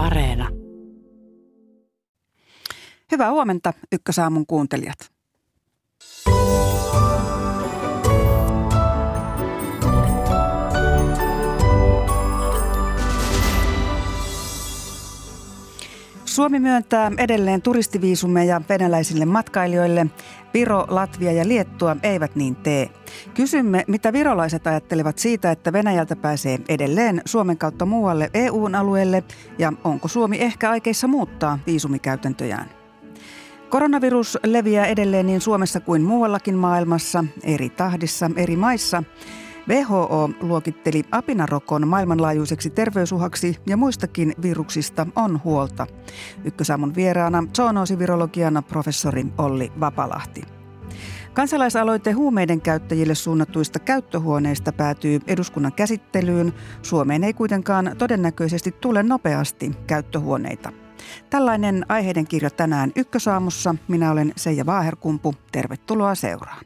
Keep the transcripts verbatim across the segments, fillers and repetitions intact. ja Areena. Hyvää huomenta, Ykkösaamun kuuntelijat. Suomi myöntää edelleen turistiviisumeja venäläisille matkailijoille. Viro, Latvia ja Liettua eivät niin tee. Kysymme, mitä virolaiset ajattelevat siitä, että Venäjältä pääsee edelleen Suomen kautta muualle E U-alueelle ja onko Suomi ehkä aikeissa muuttaa viisumikäytäntöjään. Koronavirus leviää edelleen niin Suomessa kuin muuallakin maailmassa, eri tahdissa, eri maissa. W H O luokitteli apinarokon maailmanlaajuiseksi terveysuhaksi ja muistakin viruksista on huolta. Ykkösaamun vieraana zoonoosivirologiana professori Olli Vapalahti. Kansalaisaloite huumeiden käyttäjille suunnattuista käyttöhuoneista päätyy eduskunnan käsittelyyn. Suomeen ei kuitenkaan todennäköisesti tule nopeasti käyttöhuoneita. Tällainen aiheiden kirjo tänään Ykkösaamussa. Minä olen Seija Vaaherkumpu. Tervetuloa seuraan.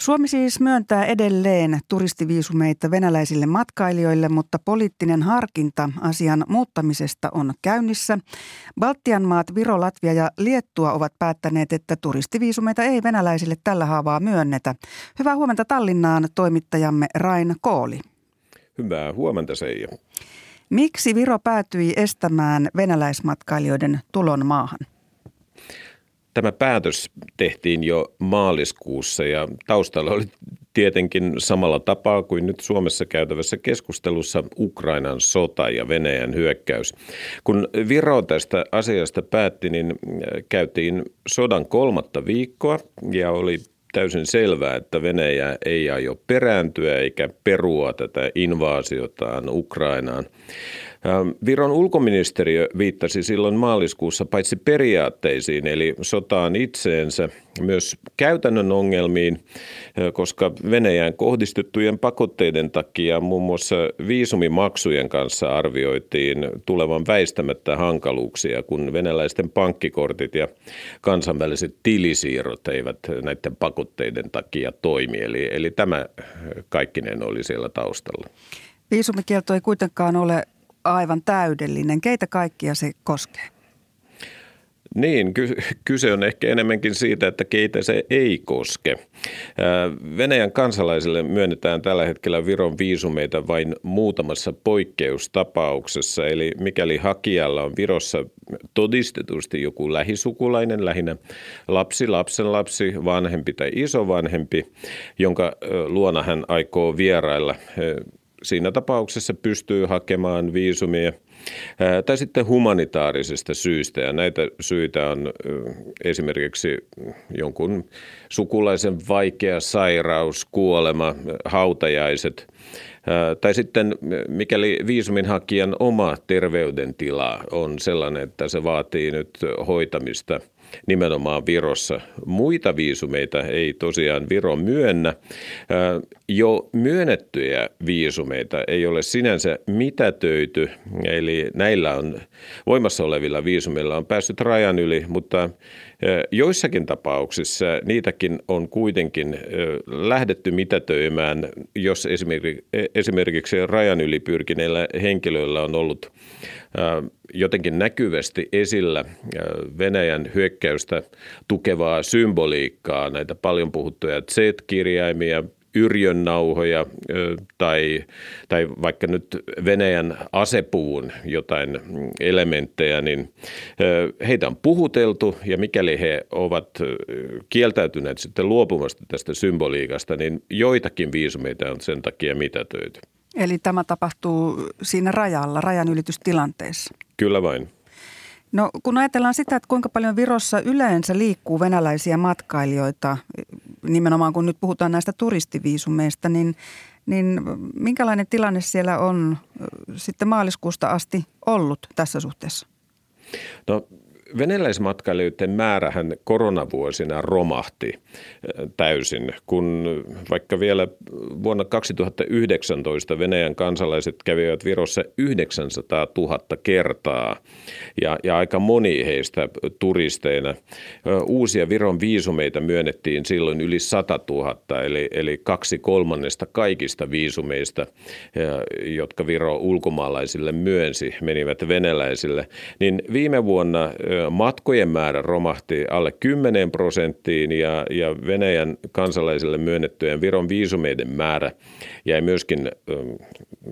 Suomi siis myöntää edelleen turistiviisumeita venäläisille matkailijoille, mutta poliittinen harkinta asian muuttamisesta on käynnissä. Baltian maat Viro, Latvia ja Liettua ovat päättäneet, että turistiviisumeita ei venäläisille tällä haavaa myönnetä. Hyvää huomenta Tallinnaan toimittajamme Rain Kooli. Hyvää huomenta Seija. Miksi Viro päätyi estämään venäläismatkailijoiden tulon maahan? Tämä päätös tehtiin jo maaliskuussa ja taustalla oli tietenkin samalla tapaa kuin nyt Suomessa käytävässä keskustelussa Ukrainan sota ja Venäjän hyökkäys. Kun Viro tästä asiasta päätti, niin käytiin sodan kolmatta viikkoa ja oli täysin selvää, että Venäjä ei aio perääntyä eikä perua tätä invaasiotaan Ukrainaan. Viron ulkoministeriö viittasi silloin maaliskuussa paitsi periaatteisiin eli sotaan itseensä myös käytännön ongelmiin, koska Venäjään kohdistettujen pakotteiden takia muun muassa viisumimaksujen kanssa arvioitiin tulevan väistämättä hankaluuksia, kun venäläisten pankkikortit ja kansainväliset tilisiirrot eivät näiden pakotteiden takia toimi. Eli, eli tämä kaikkinen oli siellä taustalla. Viisumikielto ei kuitenkaan ole aivan täydellinen. Keitä kaikkia se koskee? Niin, kyse on ehkä enemmänkin siitä, että keitä se ei koske. Venäjän kansalaisille myönnetään tällä hetkellä Viron viisumeita vain muutamassa poikkeustapauksessa. Eli mikäli hakijalla on Virossa todistetusti joku lähisukulainen, lähinnä lapsi, lapsenlapsi, vanhempi tai isovanhempi, jonka luona hän aikoo vierailla – siinä tapauksessa pystyy hakemaan viisumia tai sitten humanitaarisesta syystä, ja näitä syitä on esimerkiksi jonkun sukulaisen vaikea sairaus, kuolema, hautajaiset tai sitten mikäli viisuminhakijan oma terveydentila on sellainen, että se vaatii nyt hoitamista nimenomaan Virossa. Muita viisumeita ei tosiaan Viro myönnä. Jo myönnettyjä viisumeita ei ole sinänsä mitätöity, eli näillä on voimassa olevilla viisumeilla on päässyt rajan yli, mutta joissakin tapauksissa niitäkin on kuitenkin lähdetty mitätöimään, jos esimerkiksi rajan yli pyrkineillä henkilöillä on ollut jotenkin näkyvästi esillä Venäjän hyökkäystä tukevaa symboliikkaa, näitä paljon puhuttuja Z-kirjaimia, yrjönnauhoja tai, tai vaikka nyt Venäjän asepuun jotain elementtejä, niin heitä on puhuteltu ja mikäli he ovat kieltäytyneet sitten luopumasta tästä symboliikasta, niin joitakin viisumeita on sen takia mitätöity. Eli tämä tapahtuu siinä rajalla, rajanylitystilanteessa? Kyllä vain. No kun ajatellaan sitä, että kuinka paljon Virossa yleensä liikkuu venäläisiä matkailijoita, nimenomaan kun nyt puhutaan näistä turistiviisumeista, niin, niin minkälainen tilanne siellä on sitten maaliskuusta asti ollut tässä suhteessa? No venäläismatkailijoiden määrähän koronavuosina romahti täysin, kun vaikka vielä vuonna kaksituhattayhdeksäntoista Venäjän kansalaiset kävivät Virossa yhdeksänsataatuhatta kertaa ja, ja aika moni heistä turisteina. Uusia Viron viisumeita myönnettiin silloin yli satatuhatta, eli, eli kaksi kolmannesta kaikista viisumeista, jotka Viro ulkomaalaisille myönsi, menivät venäläisille, niin viime vuonna matkojen määrä romahti alle kymmenen prosenttiin ja, ja Venäjän kansalaisille myönnettyjen Viron viisumeiden määrä jäi myöskin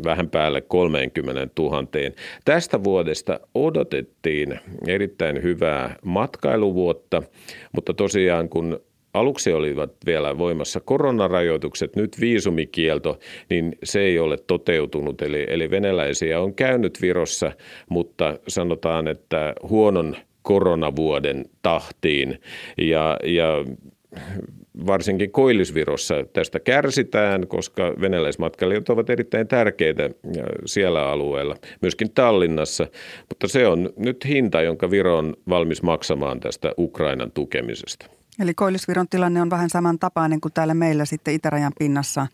vähän päälle kolmekymmentätuhatta. Tästä vuodesta odotettiin erittäin hyvää matkailuvuotta, mutta tosiaan kun aluksi olivat vielä voimassa koronarajoitukset, nyt viisumikielto, niin se ei ole toteutunut. Eli, eli venäläisiä on käynyt Virossa, mutta sanotaan, että huonon koronavuoden tahtiin ja, ja varsinkin Koillis-Virossa tästä kärsitään, koska venäläismatkailijat ovat erittäin tärkeitä siellä alueella, myöskin Tallinnassa. Mutta se on nyt hinta, jonka Viro on valmis maksamaan tästä Ukrainan tukemisesta. Eli Koillis-Viron tilanne on vähän samantapainen kuin täällä meillä sitten itärajan pinnassa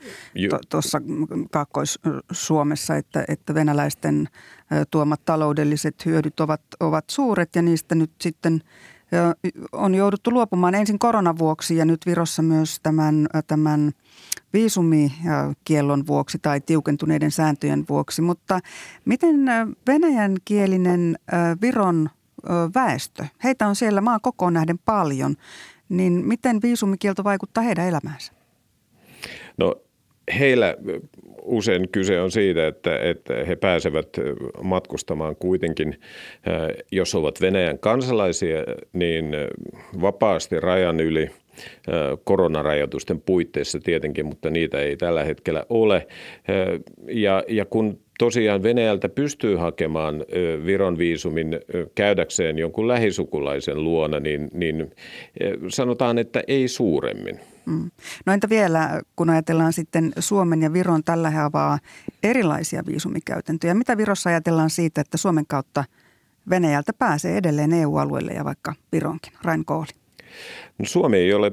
tuossa Kaakkois-Suomessa, että, että venäläisten tuomat taloudelliset hyödyt ovat, ovat suuret ja niistä nyt sitten on jouduttu luopumaan ensin koronan vuoksi ja nyt Virossa myös tämän, tämän viisumikiellon vuoksi tai tiukentuneiden sääntöjen vuoksi. Mutta miten venäjänkielinen Viron väestö, heitä on siellä maan kokoon nähden paljon, niin miten viisumikielto vaikuttaa heidän elämäänsä? No heillä usein kyse on siitä, että, että he pääsevät matkustamaan kuitenkin, jos ovat Venäjän kansalaisia, niin vapaasti rajan yli koronarajoitusten puitteissa tietenkin, mutta niitä ei tällä hetkellä ole. Ja, ja kun tosiaan Venäjältä pystyy hakemaan Viron viisumin käydäkseen jonkun lähisukulaisen luona, niin, niin sanotaan, että ei suuremmin. Mm. No entä vielä, kun ajatellaan sitten Suomen ja Viron tällä haavaa erilaisia viisumikäytäntöjä. Mitä Virossa ajatellaan siitä, että Suomen kautta Venäjältä pääsee edelleen E U-alueelle ja vaikka Vironkin? Rain Kooli. No, Suomi ei ole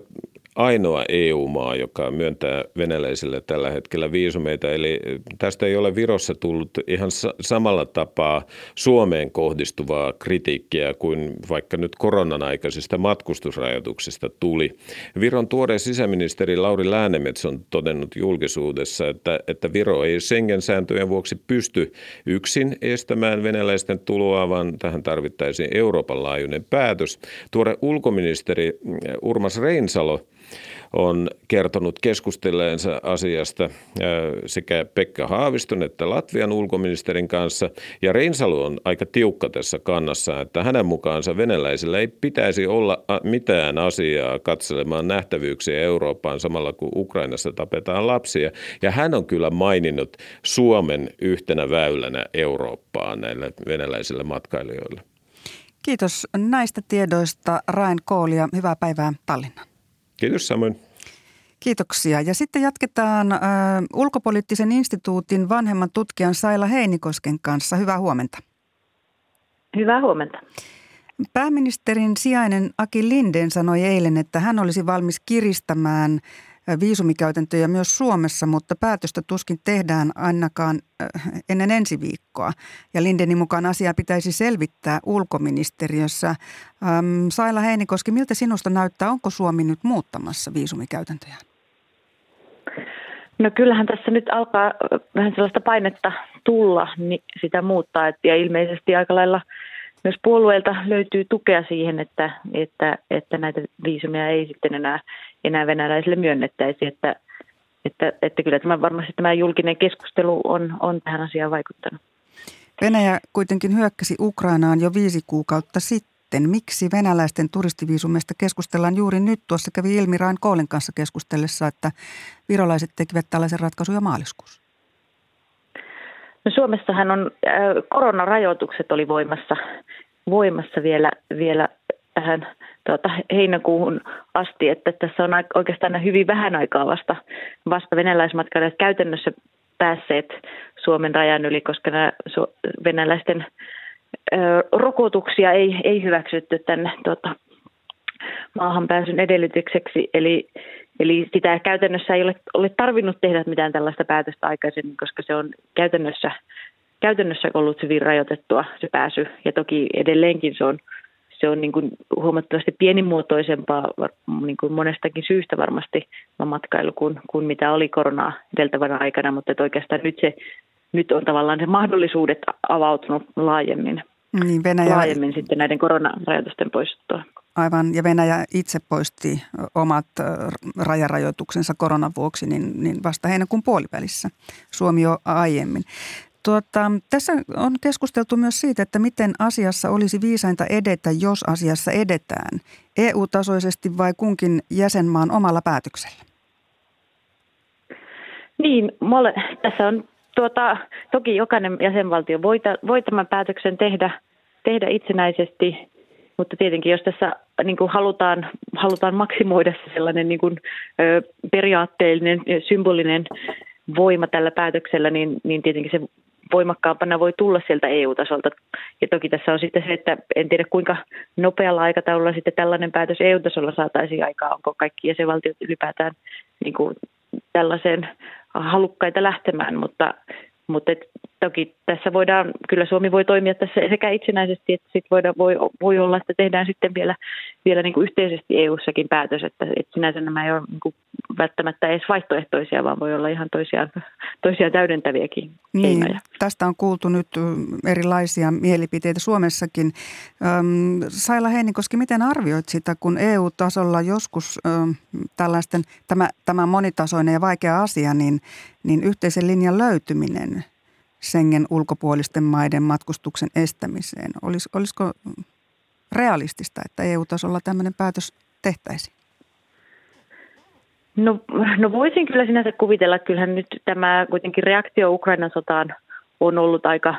ainoa E U-maa, joka myöntää venäläisille tällä hetkellä viisumeita. Eli tästä ei ole Virossa tullut ihan samalla tapaa Suomeen kohdistuvaa kritiikkiä kuin vaikka nyt koronan aikaisista matkustusrajoituksista tuli. Viron tuore sisäministeri Lauri Läänemets on todennut julkisuudessa, että, että Viro ei Schengen-sääntöjen vuoksi pysty yksin estämään venäläisten tuloa, vaan tähän tarvittaisiin Euroopan laajuinen päätös. Tuore ulkoministeri Urmas Reinsalo on kertonut keskusteleensa asiasta sekä Pekka Haaviston että Latvian ulkoministerin kanssa. Ja Reinsalo on aika tiukka tässä kannassa, että hänen mukaansa venäläisillä ei pitäisi olla mitään asiaa katselemaan nähtävyyksiä Eurooppaan samalla kun Ukrainassa tapetaan lapsia. Ja hän on kyllä maininnut Suomen yhtenä väylänä Eurooppaan näille venäläisille matkailijoille. Kiitos näistä tiedoista Rain Kooli ja hyvää päivää Tallinnaan. Kiitos samoin. Kiitoksia. Ja sitten jatketaan äh, Ulkopoliittisen instituutin vanhemman tutkijan Saila Heinikosken kanssa. Hyvää huomenta. Hyvää huomenta. Pääministerin sijainen Aki Lindén sanoi eilen, että hän olisi valmis kiristämään viisumikäytäntöjä myös Suomessa, mutta päätöstä tuskin tehdään ainakaan ennen ensi viikkoa. Ja Lindénin mukaan asiaa pitäisi selvittää ulkoministeriössä. Saila Heinikoski, miltä sinusta näyttää, onko Suomi nyt muuttamassa viisumikäytäntöjään? No kyllähän tässä nyt alkaa vähän sellaista painetta tulla niin sitä muuttaa, että ja ilmeisesti aika lailla myös puolueilta löytyy tukea siihen, että, että, että näitä viisumia ei sitten enää, enää venäläisille myönnettäisi. Että, että, että kyllä tämä, varmasti tämä julkinen keskustelu on, on tähän asiaan vaikuttanut. Venäjä kuitenkin hyökkäsi Ukrainaan jo viisi kuukautta sitten. Miksi venäläisten turistiviisumista keskustellaan juuri nyt? Tuossa kävi ilmi Rain Koolin kanssa keskustellessa, että virolaiset tekivät tällaisen ratkaisun jo maaliskuussa. No Suomessahan on äh, koronarajoitukset oli voimassa, voimassa vielä, vielä tähän tuota, heinäkuuhun asti, että tässä on oikeastaan hyvin vähän aikaa vasta, vasta venäläismatkailijat käytännössä päässeet Suomen rajan yli, koska nämä venäläisten rokotuksia ei, ei hyväksytty tämän tota, maahanpääsyn edellytykseksi, eli, eli sitä käytännössä ei ole, ole tarvinnut tehdä mitään tällaista päätöstä aikaisemmin, koska se on käytännössä, käytännössä ollut hyvin rajoitettua se pääsy, ja toki edelleenkin se on, se on niin kuin huomattavasti pienimuotoisempaa niin kuin monestakin syystä varmasti matkailu kuin, kuin mitä oli koronaa edeltävänä aikana, mutta oikeastaan nyt, se, nyt on tavallaan se mahdollisuudet avautunut laajemmin, niin Venäjä... laajemmin sitten näiden koronarajoitusten poistettua. Aivan, ja Venäjä itse poisti omat rajarajoituksensa koronan vuoksi niin, niin vasta heinäkuun puolivälissä, Suomi jo aiemmin. Tuota, tässä on keskusteltu myös siitä, että miten asiassa olisi viisainta edetä, jos asiassa edetään, E U-tasoisesti vai kunkin jäsenmaan omalla päätöksellä? Niin, mole, tässä on tuota, toki jokainen jäsenvaltio voi, voi tämän päätöksen tehdä, tehdä itsenäisesti, mutta tietenkin jos tässä niin kuin halutaan, halutaan maksimoida sellainen niin kuin, periaatteellinen, symbolinen voima tällä päätöksellä, niin, niin tietenkin se voimakkaampana voi tulla sieltä E U-tasolta. Ja toki tässä on sitten se, että en tiedä kuinka nopealla aikataululla sitten tällainen päätös E U-tasolla saataisiin aikaan. Onko kaikki jäsenvaltiot ylipäätään niin kuin tällaiseen halukkaita lähtemään, mutta, mutta toki tässä voidaan, kyllä Suomi voi toimia tässä sekä itsenäisesti, että sitten voidaan, voi, voi olla, että tehdään sitten vielä, vielä niin kuin yhteisesti E U-sakin päätös, että, että sinänsä nämä ei ole niin kuin välttämättä edes vaihtoehtoisia, vaan voi olla ihan toisiaan, toisiaan täydentäviäkin keinoja. Niin, tästä on kuultu nyt erilaisia mielipiteitä Suomessakin. Ähm, Saila Heinikoski, miten arvioit sitä, kun E U-tasolla joskus ähm, tällaisten, tämä, tämä monitasoinen ja vaikea asia, niin, niin yhteisen linjan löytyminen Schengen ulkopuolisten maiden matkustuksen estämiseen. Olis, olisiko realistista, että E U-tasolla tämmöinen päätös tehtäisiin? No, no voisin kyllä sinänsä kuvitella. Kyllähän nyt tämä kuitenkin reaktio Ukrainan sotaan on ollut aika,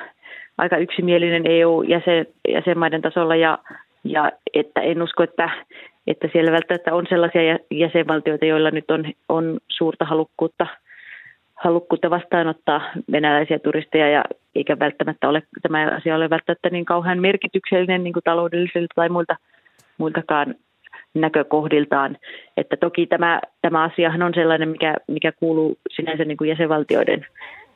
aika yksimielinen E U-jäsenmaiden tasolla. Ja, ja että en usko, että, että siellä välttämättä on sellaisia jäsenvaltioita, joilla nyt on, on suurta halukkuutta halukkuutta vastaanottaa venäläisiä turisteja, ja eikä välttämättä ole, tämä asia ole välttämättä niin kauhean merkityksellinen niin kuin taloudellisilta tai muilta, muiltakaan näkökohdiltaan. Että toki tämä, tämä asiahan on sellainen, mikä, mikä kuuluu sinänsä niin kuin jäsenvaltioiden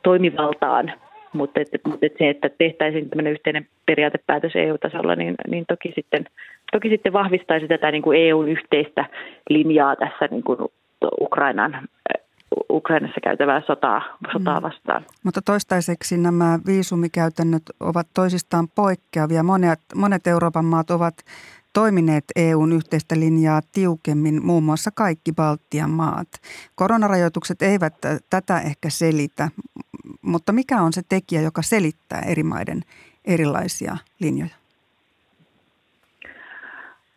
toimivaltaan, mutta, et, mutta et se, että tehtäisiin tämmöinen yhteinen periaatepäätös E U-tasolla, niin, niin toki, sitten, toki sitten vahvistaisi tätä niin kuin E U:n yhteistä linjaa tässä niin kuin Ukrainan Ukrainassa käytävää sotaa, sotaa vastaan. Mm. Mutta toistaiseksi nämä viisumikäytännöt ovat toisistaan poikkeavia. Monet, monet Euroopan maat ovat toimineet E U:n yhteistä linjaa tiukemmin, muun muassa kaikki Baltian maat. Koronarajoitukset eivät tätä ehkä selitä, mutta mikä on se tekijä, joka selittää eri maiden erilaisia linjoja?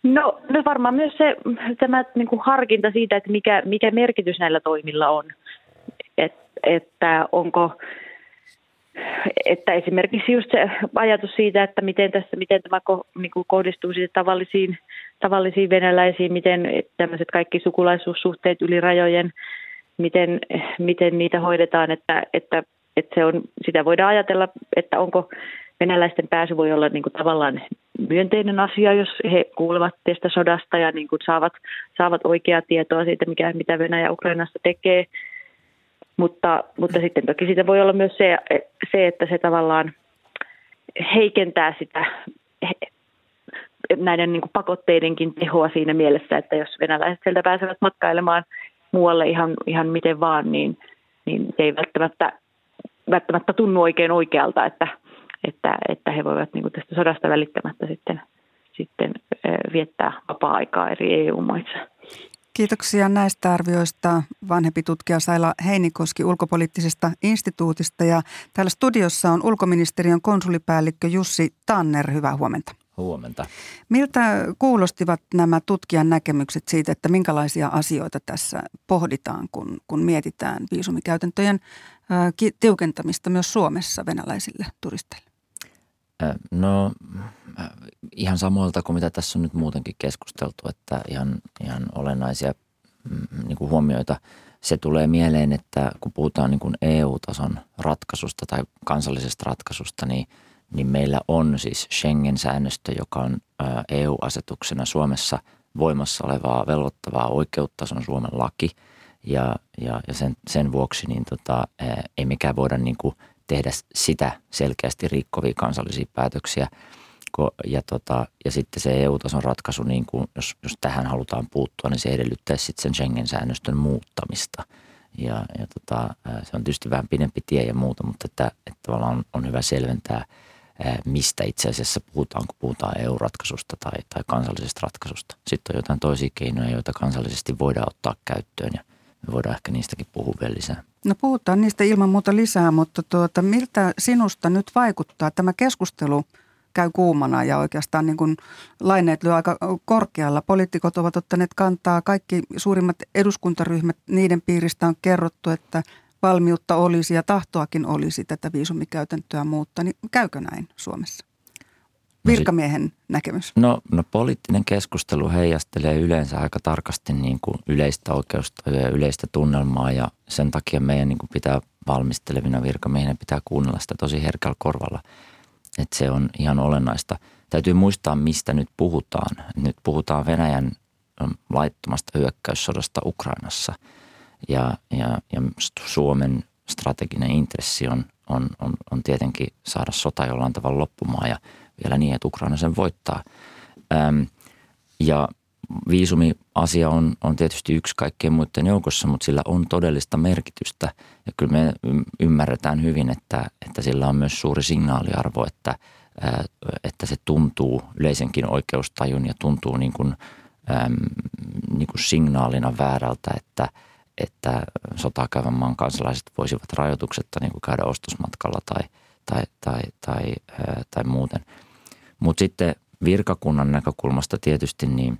No, no varmaan myös se, tämä niin kuin harkinta siitä, että mikä, mikä merkitys näillä toimilla on, Et, että onko, että esimerkiksi just se ajatus siitä, että miten, tässä, miten tämä niin kuin kohdistuu siitä tavallisiin, tavallisiin venäläisiin, miten tämmöiset kaikki sukulaisuussuhteet yli rajojen, miten, miten niitä hoidetaan, että, että, että se on, sitä voidaan ajatella, että onko venäläisten pääsy voi olla niin kuin tavallaan myönteinen asia, jos he kuulevat tästä sodasta ja niin kuin saavat, saavat oikeaa tietoa siitä, mikä, mitä Venäjä Ukrainasta tekee. Mutta, mutta sitten toki siitä voi olla myös se, se että se tavallaan heikentää sitä näiden niin kuin pakotteidenkin tehoa siinä mielessä, että jos venäläiset sieltä pääsevät matkailemaan muualle ihan, ihan miten vaan, niin, niin se ei välttämättä, välttämättä tunnu oikein oikealta, että Että, että he voivat niin kuin tästä sodasta välittämättä sitten, sitten viettää vapaa-aikaa eri E U-maissa. Kiitoksia näistä arvioista vanhempi tutkija Saila Heinikoski Ulkopoliittisesta instituutista. Ja täällä studiossa on ulkoministeriön konsulipäällikkö Jussi Tanner. Hyvää huomenta. Huomenta. Miltä kuulostivat nämä tutkijan näkemykset siitä, että minkälaisia asioita tässä pohditaan, kun, kun mietitään viisumikäytäntöjen ää, tiukentamista myös Suomessa venäläisille turisteille? No ihan samoilta kuin mitä tässä on nyt muutenkin keskusteltu, että ihan, ihan olennaisia niin kuin huomioita. Se tulee mieleen, että kun puhutaan niin kuin E U-tason ratkaisusta tai kansallisesta ratkaisusta, niin niin meillä on siis Schengen-säännöstö, joka on E U-asetuksena Suomessa voimassa olevaa velvoittavaa oikeutta, se on Suomen laki. Ja, ja, ja sen, sen vuoksi niin tota, ei mikään voida niin kuin tehdä sitä selkeästi rikkovia kansallisia päätöksiä. Ja, tota, ja sitten se E U-tason ratkaisu, niin kuin, jos, jos tähän halutaan puuttua, niin se edellyttäisi sitten sen Schengen-säännöstön muuttamista. Ja, ja tota, se on tietysti vähän pidempi tie ja muuta, mutta että, että tavallaan on, on hyvä selventää, mistä itse asiassa puhutaan, kun puhutaan E U-ratkaisusta tai, tai kansallisesta ratkaisusta. Sitten on jotain toisia keinoja, joita kansallisesti voidaan ottaa käyttöön ja me voidaan ehkä niistäkin puhua vielä lisää. No puhutaan niistä ilman muuta lisää, mutta tuota, miltä sinusta nyt vaikuttaa? Tämä keskustelu käy kuumana ja oikeastaan niin kuin laineet lyö aika korkealla. Poliitikot ovat ottaneet kantaa. Kaikki suurimmat eduskuntaryhmät, niiden piiristä on kerrottu, että valmiutta olisi ja tahtoakin olisi tätä viisumikäytäntöä muuttaa. Niin käykö näin Suomessa? Virkamiehen näkemys. No, no poliittinen keskustelu heijastelee yleensä aika tarkasti niin kuin yleistä oikeusta ja yleistä tunnelmaa ja sen takia meidän niin kuin pitää valmistelevina virkamiehenä pitää kuunnella sitä tosi herkällä korvalla. Että se on ihan olennaista. Täytyy muistaa, mistä nyt puhutaan. Nyt puhutaan Venäjän laittomasta hyökkäyssodasta Ukrainassa ja, ja, ja Suomen strateginen intressi on, on, on, on tietenkin saada sota jollain tavalla loppumaan ja vielä niin, että Ukraina sen voittaa. Öm, ja viisumiasia on, on tietysti yksi kaikkien muiden joukossa, mutta sillä on todellista merkitystä. Ja kyllä me ymmärretään hyvin, että, että sillä on myös suuri signaaliarvo, että, että se tuntuu yleisenkin oikeustajun ja tuntuu niin kuin, äm, niin kuin signaalina väärältä, että, että sotaa käyvän maan kansalaiset voisivat rajoituksetta niin kuin käydä ostosmatkalla tai, tai, tai, tai, tai, tai muuten. Mutta sitten virkakunnan näkökulmasta tietysti niin,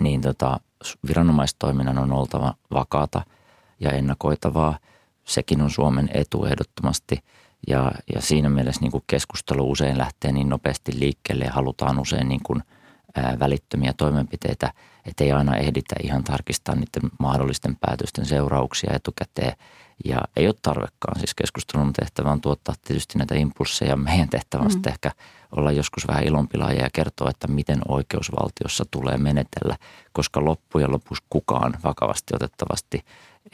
niin tota, viranomaistoiminnan on oltava vakaata ja ennakoitavaa. Sekin on Suomen etu ehdottomasti ja, ja siinä mielessä niin kuin keskustelu usein lähtee niin nopeasti liikkeelle ja halutaan usein niin kuin, ää, välittömiä toimenpiteitä, ettei aina ehditä ihan tarkistaa niiden mahdollisten päätösten seurauksia etukäteen. Ja ei ole tarvekaan, siis keskustelun tehtävä on tuottaa tietysti näitä impulsseja. Meidän tehtävä on mm. ehkä olla joskus vähän ilonpilaajia ja kertoa, että miten oikeusvaltiossa tulee menetellä, koska loppujen lopuksi kukaan vakavasti otettavasti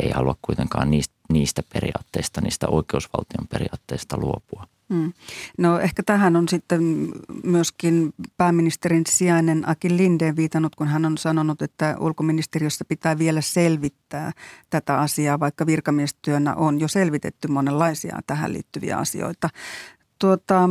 ei halua kuitenkaan niistä, niistä periaatteista, niistä oikeusvaltion periaatteista luopua. Mm. No ehkä tähän on sitten myöskin pääministerin sijainen Aki Lindén viitannut, kun hän on sanonut, että ulkoministeriössä pitää vielä selvittää tätä asiaa, vaikka virkamiestyönä on jo selvitetty monenlaisia tähän liittyviä asioita. Tuota,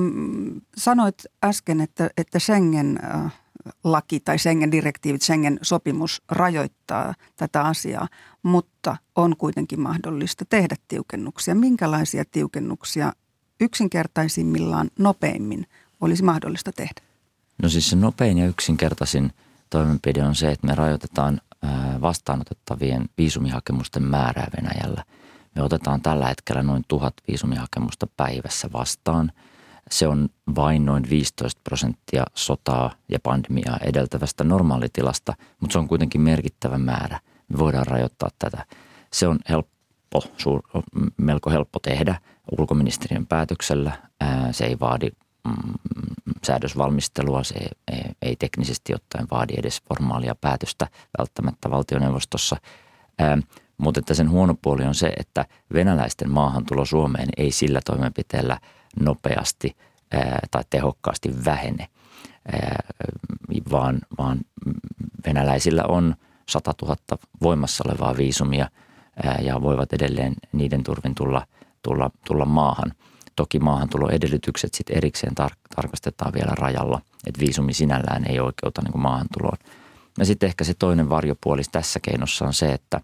sanoit äsken, että, että Schengen-laki tai Schengen-direktiivit, Schengen-sopimus rajoittaa tätä asiaa, mutta on kuitenkin mahdollista tehdä tiukennuksia. Minkälaisia tiukennuksia yksinkertaisimmillaan nopeimmin olisi mahdollista tehdä? No siis se nopein ja yksinkertaisin toimenpide on se, että me rajoitetaan vastaanotettavien viisumihakemusten määrää Venäjällä. Me otetaan tällä hetkellä noin tuhat viisumihakemusta päivässä vastaan. Se on vain noin viisitoista prosenttia sotaa ja pandemiaa edeltävästä normaalitilasta, mutta se on kuitenkin merkittävä määrä. Me voidaan rajoittaa tätä. Se on helppo, suur, melko helppo tehdä ulkoministeriön päätöksellä. Se ei vaadi mm, säädösvalmistelua, se ei, ei teknisesti ottaen vaadi edes formaalia päätöstä välttämättä valtioneuvostossa. Mutta että sen huono puoli on se, että venäläisten maahantulo Suomeen ei sillä toimenpiteellä nopeasti ää, tai tehokkaasti vähene, ää, vaan, vaan venäläisillä on satatuhatta voimassa olevaa viisumia ää, ja voivat edelleen niiden turvin tulla, tulla, tulla maahan. Toki maahantuloedellytykset sitten erikseen tar- tarkastetaan vielä rajalla, että viisumi sinällään ei oikeuta niin kuin maahantuloon. Ja sitten ehkä se toinen varjopuoli tässä keinossa on se, että,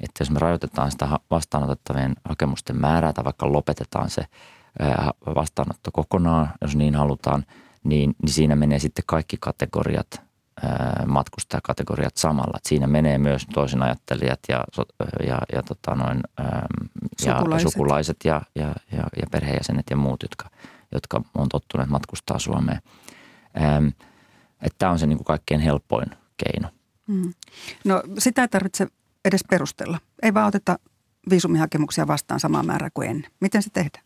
että jos me rajoitetaan sitä vastaanotettavien hakemusten määrää tai vaikka lopetetaan se vastaanotto kokonaan, jos niin halutaan, niin, niin siinä menee sitten kaikki kategoriat, matkustajakategoriat samalla. Et siinä menee myös toisinajattelijat ja, ja, ja, tota noin, ja sukulaiset, sukulaiset ja, ja, ja, ja perheenjäsenet ja muut, jotka, jotka on tottuneet matkustaa Suomeen. Tämä on se niin kuin kaikkein helpoin keino. Mm. No sitä ei tarvitse edes perustella. Ei vaan oteta viisumihakemuksia vastaan samaa määrää kuin ennen. Miten se tehdään?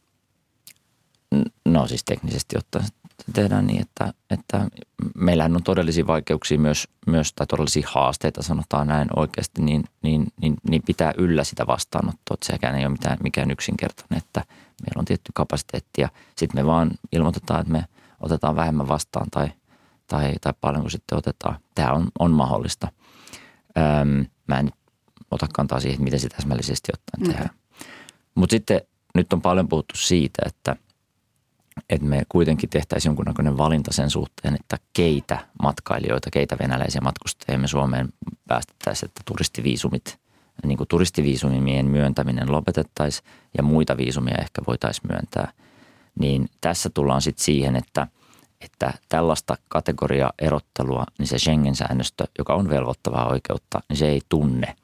No siis teknisesti ottaen tehdään niin, että, että meillä on todellisia vaikeuksia myös, myös tai todellisia haasteita, sanotaan näin oikeasti, niin, niin, niin, niin pitää yllä sitä vastaanottoa, että sekään ei ole mitään, mikään yksinkertainen, että meillä on tietty kapasiteetti ja sitten me vaan ilmoitetaan, että me otetaan vähemmän vastaan tai, tai, tai paljonko sitten otetaan. Tämä on, on mahdollista. Öm, mä en ota kantaa siihen, miten se täsmällisesti ottaen tehdään. Mm. Mutta sitten nyt on paljon puhuttu siitä, että että me kuitenkin tehtäisiin jonkunnäköinen valinta sen suhteen, että keitä matkailijoita, keitä venäläisiä matkustajia me Suomeen päästettäisiin, että turistiviisumit, niin kuin turistiviisumien myöntäminen lopetettaisiin ja muita viisumia ehkä voitaisiin myöntää. Niin tässä tullaan sitten siihen, että, että tällaista kategoriaerottelua, niin se Schengen-säännöstö, joka on velvoittavaa oikeutta, niin se ei tunne.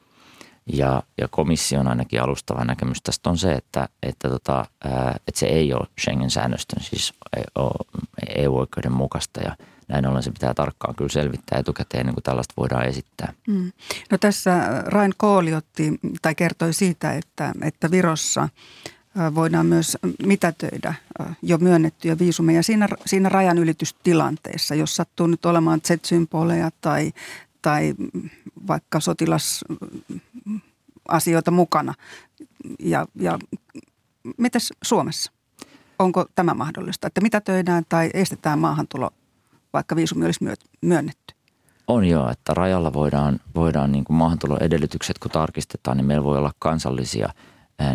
Ja, ja komission ainakin alustava näkemys tästä on se, että, että, tota, että se ei ole Schengen-säännöstön, siis E U-oikeuden mukaista ja näin ollen se pitää tarkkaan kyllä selvittää etukäteen, niin kuin tällaista voidaan esittää. Mm. No tässä Rain Kooli otti tai kertoi siitä, että, että Virossa voidaan myös mitätöidä jo myönnettyjä viisumeja siinä, siinä rajanylitystilanteessa, jos sattuu nyt olemaan Z-symboleja tai tai vaikka sotilasasioita mukana. Ja, ja mitäs Suomessa? Onko tämä mahdollista? Että mitä töidään tai estetään maahantulo, vaikka viisumi olisi myönnetty? On joo, että rajalla voidaan, voidaan niin kuin maahantuloedellytykset, kun tarkistetaan, niin meillä voi olla kansallisia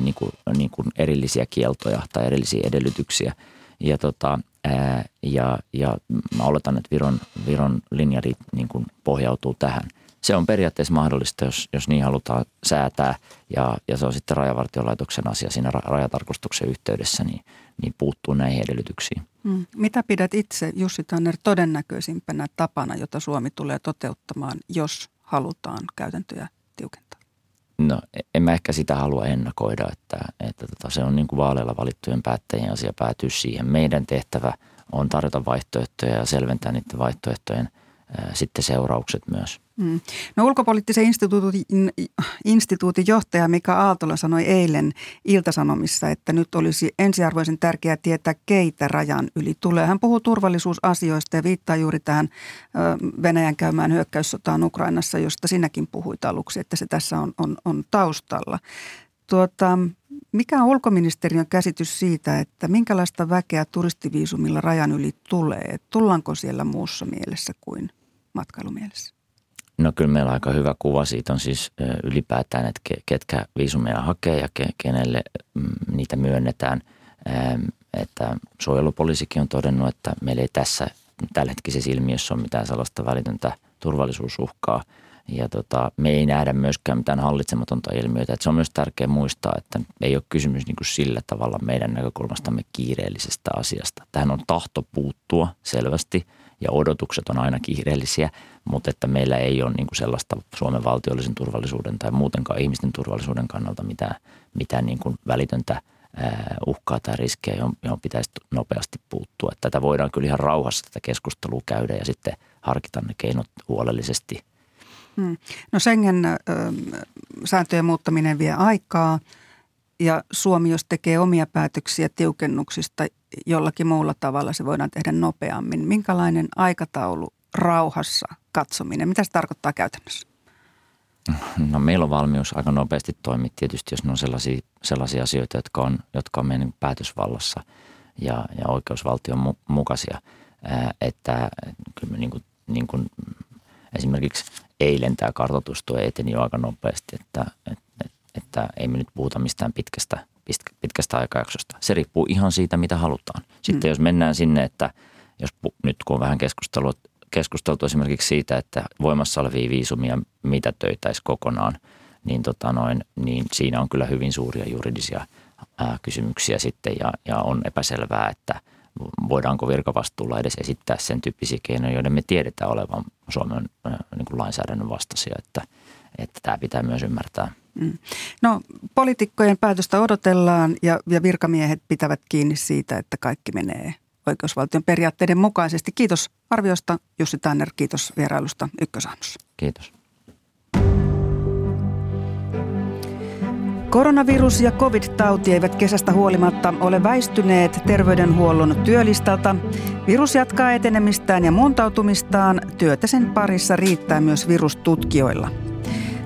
niin kuin, niin kuin erillisiä kieltoja tai erillisiä edellytyksiä. Ja, tota, ää, ja, ja mä oletan, että Viron, Viron linja niin kuin pohjautuu tähän. Se on periaatteessa mahdollista, jos, jos niin halutaan säätää ja, ja se on sitten Rajavartiolaitoksen asia siinä rajatarkastuksen yhteydessä, niin, niin puuttuu näihin edellytyksiin. Mm. Mitä pidät itse, Jussi Tanner, todennäköisimpänä tapana, jota Suomi tulee toteuttamaan, jos halutaan käytäntöjä tiukentaa? No en mä ehkä sitä halua ennakoida, että, että tota, se on niin kuin vaaleilla valittujen päättäjien asia päätyy siihen. Meidän tehtävä on tarjota vaihtoehtoja ja selventää niiden vaihtoehtojen ää, sitten seuraukset myös. Mm. No ulkopoliittisen instituutin, instituutin johtaja Mika Aaltola sanoi eilen Ilta-Sanomissa, että nyt olisi ensiarvoisen tärkeää tietää, keitä rajan yli tulee. Hän puhuu turvallisuusasioista ja viittaa juuri tähän Venäjän käymään hyökkäyssotaan Ukrainassa, josta sinäkin puhuit aluksi, että se tässä on, on, on taustalla. Tuota, mikä on ulkoministeriön käsitys siitä, että minkälaista väkeä turistiviisumilla rajan yli tulee? Tullaanko siellä muussa mielessä kuin matkailumielessä? No kyllä meillä on aika hyvä kuva siitä on siis ylipäätään, että ketkä viisumeja hakee ja kenelle niitä myönnetään. Että suojelupoliisikin on todennut, että meillä ei tässä tämänhetkisessä ilmiössä ole mitään sellaista välitöntä turvallisuusuhkaa. Ja tota, me ei nähdä myöskään mitään hallitsematonta ilmiötä. Että se on myös tärkeää muistaa, että ei ole kysymys niin kuin sillä tavalla meidän näkökulmastamme kiireellisestä asiasta. Tähän on tahto puuttua selvästi. Ja odotukset on aina kiireellisiä, mutta että meillä ei ole niin kuin sellaista Suomen valtiollisen turvallisuuden tai muutenkaan ihmisten turvallisuuden kannalta mitään, mitään niin kuin välitöntä uhkaa tai riskejä, johon pitäisi nopeasti puuttua. Että tätä voidaan kyllä ihan rauhassa tätä keskustelua käydä ja sitten harkita ne keinot huolellisesti. Hmm. No Schengen-sääntöjen muuttaminen vie aikaa ja Suomi, jos tekee omia päätöksiä tiukennuksista jollakin muulla tavalla se voidaan tehdä nopeammin. Minkälainen aikataulu rauhassa katsominen? Mitä se tarkoittaa käytännössä? No meillä on valmius aika nopeasti toimia tietysti, jos ne on sellaisia, sellaisia asioita, jotka on, jotka on meidän päätösvallassa ja, ja oikeusvaltion mu- mukaisia. Ää, että kyllä me niin kuin, niin kuin esimerkiksi eilen tämä kartoitustyö eteni jo aika nopeasti, että, et, et, että ei me nyt puhuta mistään pitkästä pitkästä aikajaksosta. Se riippuu ihan siitä, mitä halutaan. Sitten mm. jos mennään sinne, että jos nyt kun on vähän keskusteltu, keskusteltu esimerkiksi siitä, että voimassa olevia viisumia mitä töitäisi kokonaan, niin, tota noin, niin siinä on kyllä hyvin suuria juridisia ää, kysymyksiä sitten ja, ja on epäselvää, että voidaanko virkavastuulla edes esittää sen tyyppisiä keinoja, joiden me tiedetään olevan Suomen ää, niin kuin lainsäädännön vastaisia, että, että tämä pitää myös ymmärtää. No poliitikkojen päätöstä odotellaan ja, ja virkamiehet pitävät kiinni siitä, että kaikki menee oikeusvaltion periaatteiden mukaisesti. Kiitos arviosta Jussi Tanner, kiitos vierailusta Ykkösaamussa. Kiitos. Koronavirus ja covid-tauti eivät kesästä huolimatta ole väistyneet terveydenhuollon työlistalta. Virus jatkaa etenemistään ja muuntautumistaan. Työtä sen parissa riittää myös virustutkijoilla.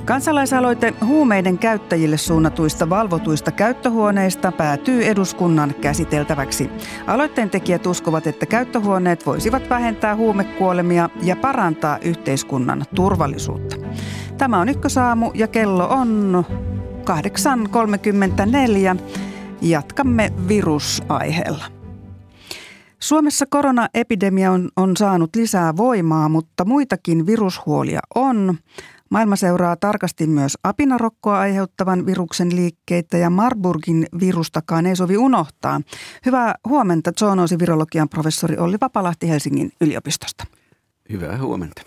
Kansalaisaloite huumeiden käyttäjille suunnatuista valvotuista käyttöhuoneista päätyy eduskunnan käsiteltäväksi. Aloitteen tekijät uskovat, että käyttöhuoneet voisivat vähentää huumekuolemia ja parantaa yhteiskunnan turvallisuutta. Tämä on Ykkösaamu ja kello on kahdeksan kolmekymmentäneljä. Jatkamme virusaiheella. Suomessa koronaepidemia on, on saanut lisää voimaa, mutta muitakin virushuolia on. Maailma seuraa tarkasti myös apinarokkoa aiheuttavan viruksen liikkeitä ja Marburgin virustakaan ei sovi unohtaa. Hyvää huomenta zoonoosivirologian professori Olli Vapalahti Helsingin yliopistosta. Hyvää huomenta.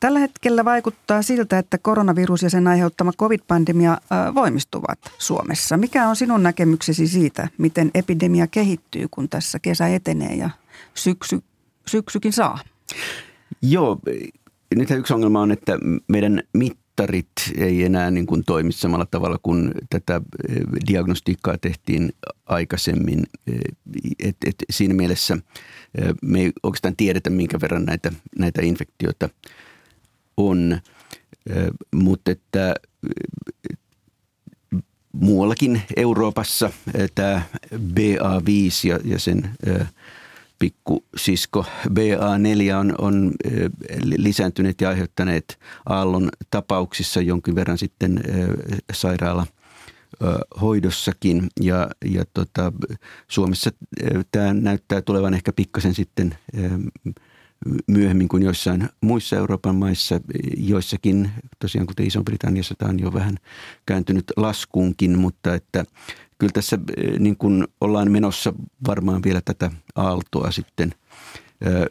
Tällä hetkellä vaikuttaa siltä, että koronavirus ja sen aiheuttama covid-pandemia voimistuvat Suomessa. Mikä on sinun näkemyksesi siitä, miten epidemia kehittyy, kun tässä kesä etenee ja syksy, syksykin saa? Joo, nyt yksi ongelma on, että meidän mittarit ei enää niin kuin toimi samalla tavalla kuin tätä diagnostiikkaa tehtiin aikaisemmin. Et, et siinä mielessä me ei oikeastaan tiedetä, minkä verran näitä, näitä infektioita on, mutta että muuallakin Euroopassa tämä B A viisi ja, ja sen pikkusisko B A neljä on, on lisääntyneet ja aiheuttaneet aallon tapauksissa jonkin verran sitten sairaalahoidossakin. Ja, ja tota, Suomessa tämä näyttää tulevan ehkä pikkasen sitten myöhemmin kuin joissain muissa Euroopan maissa, joissakin, tosiaan kuten Iso-Britanniassa, tämä on jo vähän kääntynyt laskuunkin, mutta että kyllä tässä niin kuin ollaan menossa varmaan vielä tätä aaltoa sitten ö,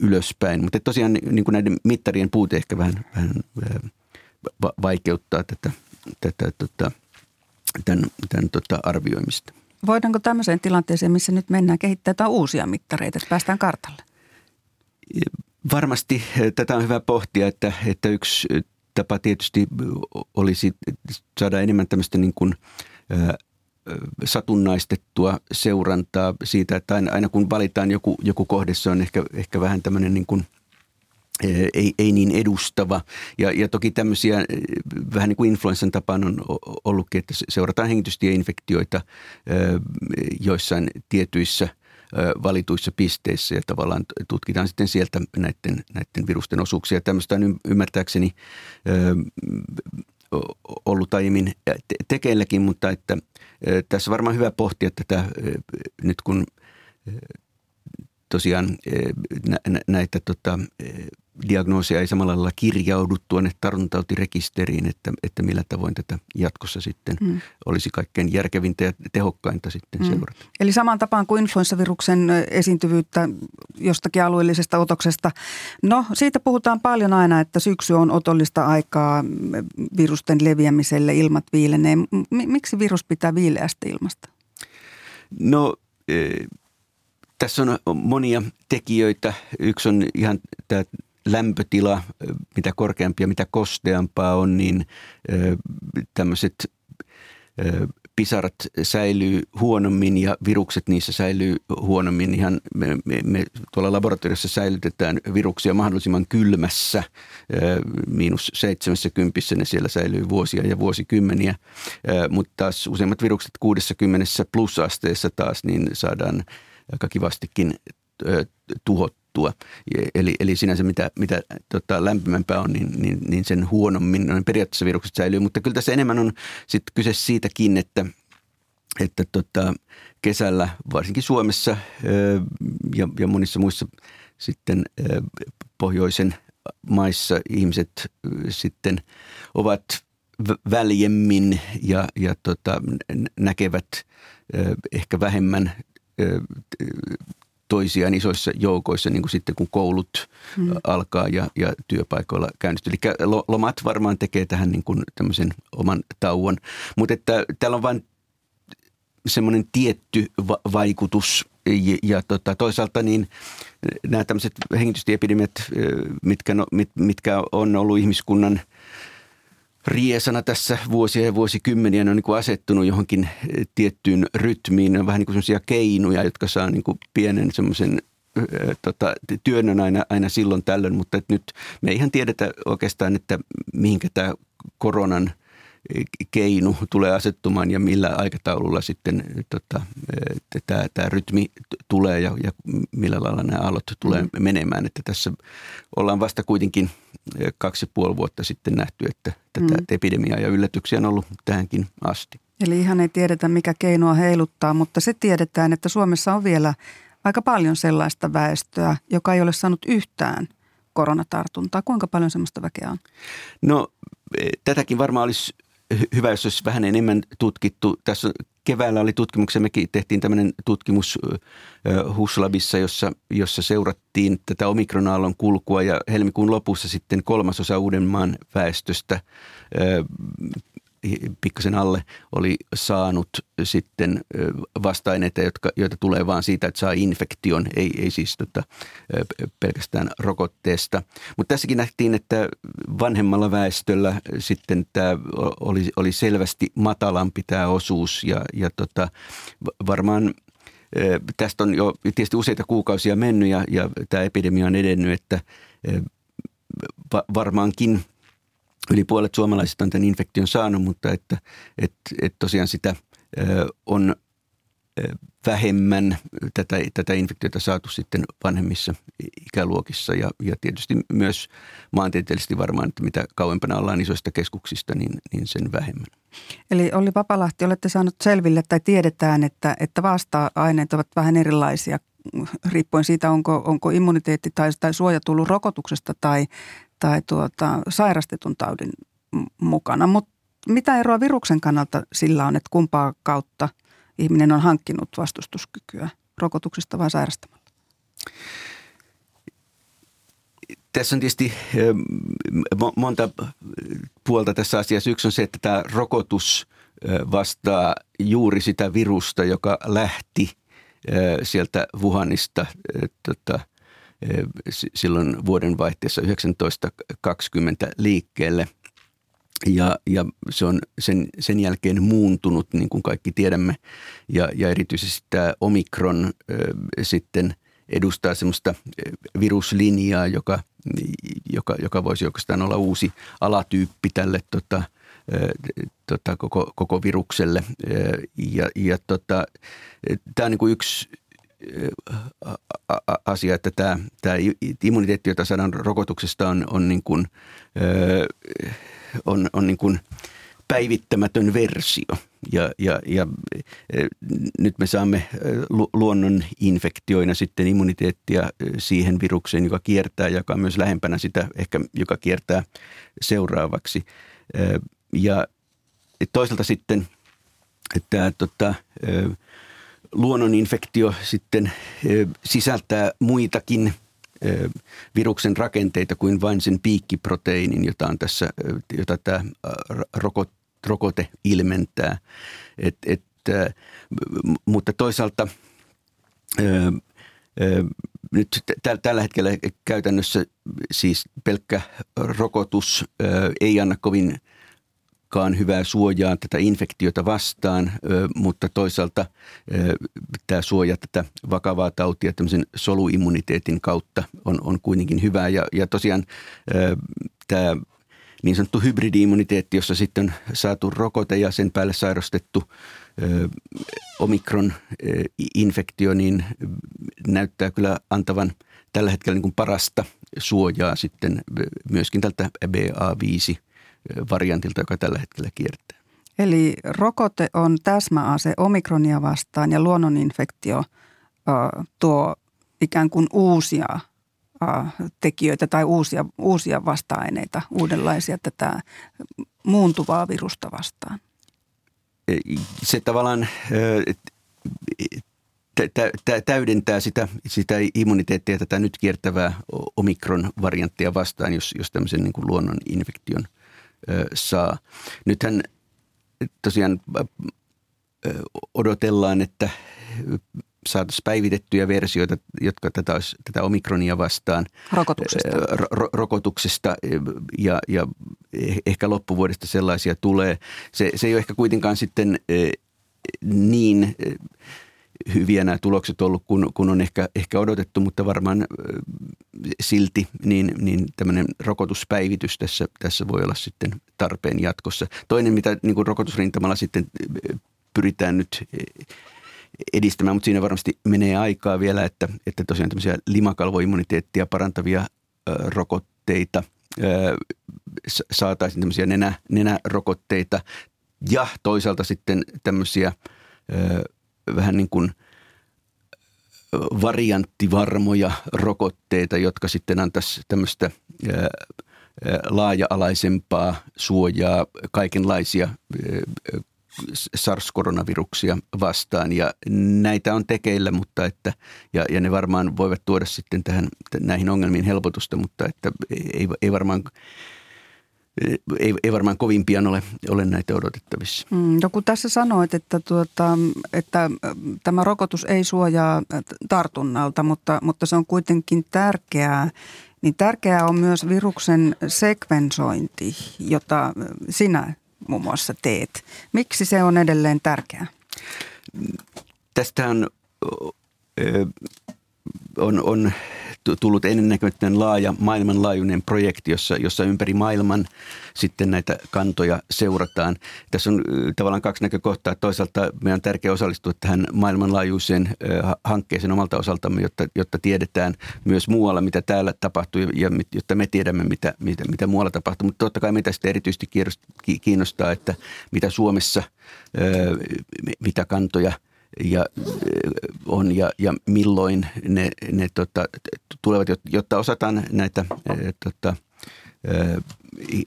ylöspäin. Mutta tosiaan niin kuin näiden mittarien puute ehkä vähän, vähän va- vaikeuttaa tätä, tätä tota, tämän, tämän tota arvioimista. Voidaanko tämmöiseen tilanteeseen, missä nyt mennään, kehittää jotain uusia mittareita, että päästään kartalle? Varmasti tätä on hyvä pohtia, että, että yksi tapa tietysti olisi saada enemmän tämmöistä niin kuin satunnaistettua seurantaa siitä, että aina kun valitaan joku, joku kohde, se on ehkä, ehkä vähän tämmöinen niin kuin ei, ei niin edustava. Ja, ja toki tämmöisiä vähän niin kuin influenssan tapaan on ollutkin, että seurataan hengitystieinfektioita joissain tietyissä valituissa pisteissä ja tavallaan tutkitaan sitten sieltä näiden, näiden virusten osuuksia. Tämmöistä on ymmärtääkseni ollut aiemmin tekeilläkin, mutta että tässä on varmaan hyvä pohtia tätä nyt, kun tosiaan näitä tota, diagnooseja ei samalla lailla kirjaudu tuonne tartuntatautirekisteriin, että, että millä tavoin tätä jatkossa sitten mm. olisi kaikkein järkevintä ja tehokkainta sitten mm. seurata. Eli samaan tapaan kuin influenssaviruksen esiintyvyyttä jostakin alueellisesta otoksesta. No, siitä puhutaan paljon aina, että syksy on otollista aikaa virusten leviämiselle, ilmat viilenee. Miksi virus pitää viileästä ilmasta? No E- Tässä on monia tekijöitä. Yksi on ihan tämä lämpötila, mitä korkeampia, mitä kosteampaa on, niin tämmöiset pisarat säilyy huonommin ja virukset niissä säilyy huonommin. Ihan me, me, me tuolla laboratoriossa säilytetään viruksia mahdollisimman kylmässä, miinus seitsemänkymmentä, ne siellä säilyy vuosia ja vuosikymmeniä. Mutta taas useimmat virukset kuusikymmentä plusasteessa taas, niin saadaan aika kivastikin tuhottua. Eli, eli sinänsä mitä, mitä tota, lämpimämpää on, niin, niin, niin sen huonommin no, periaatteessa virukset säilyy. Mutta kyllä tässä enemmän on sit kyse siitäkin, että, että tota, kesällä varsinkin Suomessa ö, ja, ja monissa muissa sitten ö, pohjoisen maissa ihmiset ö, sitten ovat väljemmin ja, ja tota, näkevät ö, ehkä vähemmän toisiaan isoissa joukoissa, niin kuin sitten kun koulut mm. alkaa ja, ja työpaikoilla käynnistyy. Eli lomat varmaan tekee tähän niin kuin tämmöisen oman tauon, mutta että täällä on vain semmoinen tietty va- vaikutus ja, ja tota, toisaalta niin nämä tämmöiset hengitystiepidemiat, mitkä, no, mit, mitkä on ollut ihmiskunnan riesana tässä vuosia ja vuosikymmeniä. Ne on niin kuin asettunut johonkin tiettyyn rytmiin. Ne on vähän niin kuin sellaisia keinuja, jotka saa niin kuin pienen semmoisen tota, työnnön aina, aina silloin tällöin. Mutta nyt me ei ihan tiedetä oikeastaan, että mihinkä tämä koronan keinu tulee asettumaan ja millä aikataululla sitten tota, tämä, tämä rytmi tulee ja, ja millä lailla nämä aallot tulee menemään. Että tässä ollaan vasta kuitenkin kaksi ja puoli vuotta sitten nähty, että tätä mm. epidemiaa ja yllätyksiä on ollut tähänkin asti. Eli ihan ei tiedetä, mikä keinua heiluttaa, mutta se tiedetään, että Suomessa on vielä aika paljon sellaista väestöä, joka ei ole saanut yhtään koronatartuntaa. Kuinka paljon sellaista väkeä on? No tätäkin varmaan olisi hyvä, jos olisi vähän enemmän tutkittu. Tässä keväällä oli tutkimuksia, mekin tehtiin tämmöinen tutkimus HUSLABissa, jossa, jossa seurattiin tätä omikronaallon kulkua ja helmikuun lopussa sitten kolmasosa Uudenmaan väestöstä pikkasen alle oli saanut sitten vasta-aineita, jotka, joita tulee vaan siitä, että saa infektion, ei, ei siis tota, pelkästään rokotteesta. Mutta tässäkin nähtiin, että vanhemmalla väestöllä sitten tämä oli, oli selvästi matalampi tämä osuus ja, ja tota, varmaan tästä on jo tietysti useita kuukausia mennyt ja, ja tämä epidemia on edennyt, että varmaankin yli puolet suomalaisista on tämän infektion saanut, mutta että, että, että tosiaan sitä on vähemmän tätä, tätä infektiota saatu sitten vanhemmissa ikäluokissa ja, ja tietysti myös maantieteellisesti varmaan, että mitä kauempana ollaan isoista keskuksista, niin, niin sen vähemmän. Eli Olli Vapalahti, olette saanut selville tai tiedetään, että, että vasta-aineet ovat vähän erilaisia riippuen siitä, onko, onko immuniteetti tai, tai suoja tullut rokotuksesta tai tai tuota, sairastetun taudin mukana. Mutta mitä eroa viruksen kannalta sillä on, että kumpaa kautta ihminen on hankkinut vastustuskykyä, rokotuksista vai sairastamalla? Tässä on tietysti monta puolta tässä asiassa. Yksi on se, että tämä rokotus vastaa juuri sitä virusta, joka lähti sieltä Wuhanista tota, silloin vuodenvaihteessa yhdeksäntoista kaksikymmentä liikkeelle ja, ja se on sen, sen jälkeen muuntunut, niin kuin kaikki tiedämme, ja, ja erityisesti tämä omikron äh, sitten edustaa semmoista viruslinjaa, joka, joka, joka voisi oikeastaan olla uusi alatyyppi tälle tota, äh, tota, koko, koko virukselle äh, ja, ja tota, tämä on niin kuin yksi asia, että tämä, tämä immuniteetti, jota saadaan rokotuksesta, on, on, niin kuin, on, on niin kuin päivittämätön versio. Ja, ja, ja nyt me saamme luonnon infektioina sitten immuniteettia siihen virukseen, joka kiertää, joka on myös lähempänä sitä, ehkä joka kiertää seuraavaksi. Ja toisaalta sitten tämä tota, luonnoninfektio sitten sisältää muitakin viruksen rakenteita kuin vain sen piikkiproteiinin, jota on tässä, jota tämä rokote ilmentää. Et, et, mutta toisaalta nyt tällä hetkellä käytännössä siis pelkkä rokotus ei anna kovinkaan hyvää suojaa tätä infektiota vastaan, mutta toisaalta tämä suoja tätä vakavaa tautia tämmöisen soluimmuniteetin kautta on, on kuitenkin hyvää. Ja, ja tosiaan tämä niin sanottu hybridi-immuniteetti, jossa sitten on saatu rokote ja sen päälle sairastettu omikron-infektio, niin näyttää kyllä antavan tällä hetkellä niin kuin parasta suojaa sitten myöskin tältä B A viisi variantilta, joka tällä hetkellä kiertää. Eli rokote on täsmäase omikronia vastaan ja luonnoninfektio äh, tuo ikään kuin uusia äh, tekijöitä tai uusia, uusia vasta-aineita, uudenlaisia tätä muuntuvaa virusta vastaan. Se tavallaan äh, täydentää sitä, sitä immuniteettia tätä nyt kiertävää omikron-varianttia vastaan, jos, jos tämmöisen niin kuin luonnoninfektion saa. Nythän tosiaan odotellaan, että saataisiin päivitettyjä versioita, jotka tätä, olisi, tätä omikronia vastaan. Rokotuksesta. Ro, rokotuksesta ja, ja ehkä loppuvuodesta sellaisia tulee. Se, se ei ole ehkä kuitenkaan sitten niin hyviä nämä tulokset ollut, kun, kun on ehkä, ehkä odotettu, mutta varmaan silti niin, niin tämmöinen rokotuspäivitys tässä, tässä voi olla sitten tarpeen jatkossa. Toinen, mitä niin kuin rokotusrintamalla sitten pyritään nyt edistämään, mutta siinä varmasti menee aikaa vielä, että, että tosiaan tämmöisiä limakalvoimmuniteettia parantavia ö, rokotteita, ö, saataisiin tämmöisiä nenä, nenärokotteita ja toisaalta sitten tämmöisiä ö, vähän niin kuin varianttivarmoja rokotteita, jotka sitten antaisi tämmöistä ö, laaja-alaisempaa suojaa kaikenlaisia ö, SARS-koronaviruksia vastaan, ja näitä on tekeillä, mutta että, ja, ja ne varmaan voivat tuoda sitten tähän, näihin ongelmiin helpotusta, mutta että ei, ei, varmaan, ei, ei varmaan kovin pian ole, ole näitä odotettavissa. Mm, no kun tässä sanoit, että, tuota, että tämä rokotus ei suojaa tartunnalta, mutta, mutta se on kuitenkin tärkeää, niin tärkeää on myös viruksen sekvensointi, jota sinä muun muassa teet. Miksi se on edelleen tärkeää? Tästä on, on, on tullut ennennäkemättömän laaja maailmanlaajuinen projekti, jossa, jossa ympäri maailman sitten näitä kantoja seurataan. Tässä on tavallaan kaksi näkökohtaa. Toisaalta meidän on tärkeää osallistua tähän maailmanlaajuiseen hankkeeseen omalta osaltamme, jotta, jotta tiedetään myös muualla, mitä täällä tapahtuu ja jotta me tiedämme, mitä, mitä, mitä muualla tapahtuu. Mutta totta kai meitä sitten erityisesti kiinnostaa, että mitä Suomessa, mitä kantoja ja on ja, ja milloin ne, ne tota, tulevat, jotta osataan näitä tota,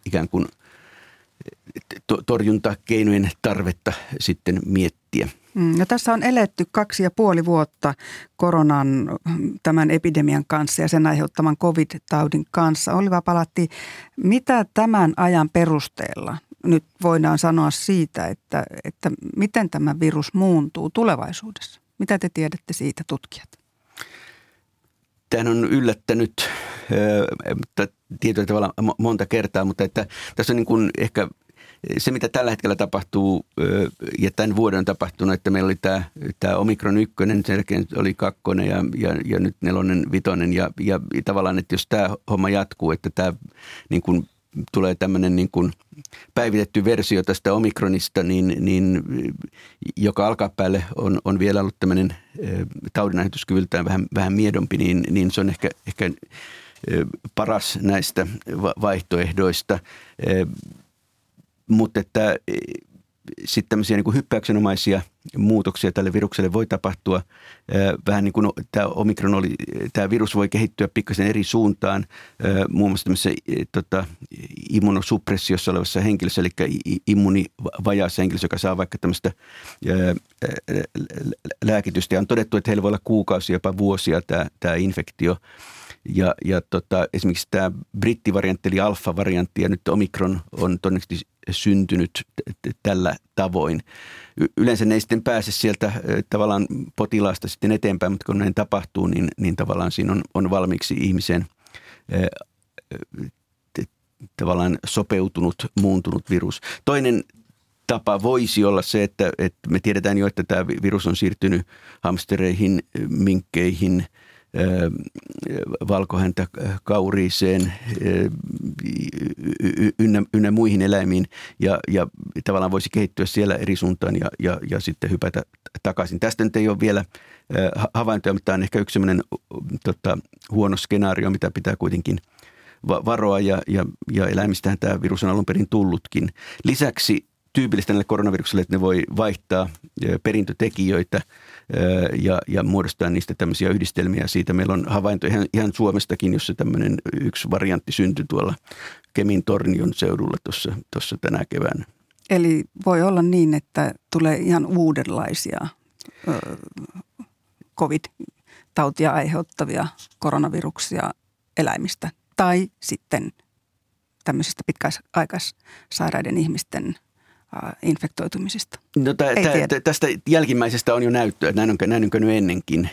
ikään kuin torjuntakeinojen tarvetta sitten miettiä. No, tässä on eletty kaksi ja puoli vuotta koronan tämän epidemian kanssa ja sen aiheuttaman covid-taudin kanssa. Olli Vapalahti, mitä tämän ajan perusteella nyt voidaan sanoa siitä, että, että miten tämä virus muuntuu tulevaisuudessa? Mitä te tiedätte siitä, tutkijat? Tämä on yllättänyt tietyllä tavalla monta kertaa, mutta että tässä on niin kuin ehkä se, mitä tällä hetkellä tapahtuu ja tämän vuoden on tapahtunut, että meillä oli tämä, tämä omikron ykkönen, sen jälkeen oli kakkonen ja, ja, ja nyt nelonen, vitonen ja, ja tavallaan, että jos tämä homma jatkuu, että tämä niin kuin tulee tämmöinen niin kuin päivitetty versio tästä omikronista, niin, niin, joka alkapäälle on, on vielä ollut tämmöinen taudinaihetuskyvyltään vähän, vähän miedompi, niin, niin se on ehkä, ehkä paras näistä vaihtoehdoista. Mutta että sitten tämmöisiä niin kuin hyppäyksenomaisia muutoksia tälle virukselle voi tapahtua. Vähän niin kuin tämä omikron oli, tämä virus voi kehittyä pikkasen eri suuntaan, muun muassa tämmöisessä tota, immunosuppressiossa olevassa henkilössä, eli immunivajaassa henkilössä, joka saa vaikka tämmöistä lääkitystä. Ja on todettu, että heillä voi olla kuukausia, jopa vuosia tämä, tämä infektio. Ja, ja tota, esimerkiksi tämä brittivariantti eli alfa-variantti ja nyt omikron on todennäköisesti syntynyt t- t- tällä tavoin. Y- yleensä ne ei sitten pääse sieltä tavallaan potilaasta sitten eteenpäin, mutta kun näin tapahtuu, niin, niin tavallaan siinä on, on valmiiksi ihmiseen e- t- tavallaan sopeutunut, muuntunut virus. Toinen tapa voisi olla se, että, että me tiedetään jo, että tämä virus on siirtynyt hamstereihin, minkkeihin, valkohäntä kauriiseen ynnä, ynnä muihin eläimiin ja, ja tavallaan voisi kehittyä siellä eri suuntaan ja, ja, ja sitten hypätä takaisin. Tästä nyt ei ole vielä havaintoja, mutta tämä on ehkä yksi sellainen tota, huono skenaario, mitä pitää kuitenkin varoa ja, ja, ja eläimistähän tämä virus on alun perin tullutkin. Lisäksi tyypillistä näille koronaviruksille, että ne voi vaihtaa perintötekijöitä ja, ja muodostaa niistä tämmöisiä yhdistelmiä. Siitä meillä on havainto ihan, ihan Suomestakin, jossa tämmöinen yksi variantti syntyi tuolla Kemin Tornion seudulla tuossa, tuossa tänä keväänä. Eli voi olla niin, että tulee ihan uudenlaisia covid-tautia aiheuttavia koronaviruksia eläimistä tai sitten tämmöisistä pitkäaikaissairaiden ihmisten infektoitumisista. No tä, tä, tästä jälkimmäisestä on jo näyttöä, että näin on, näin on käynyt ennenkin.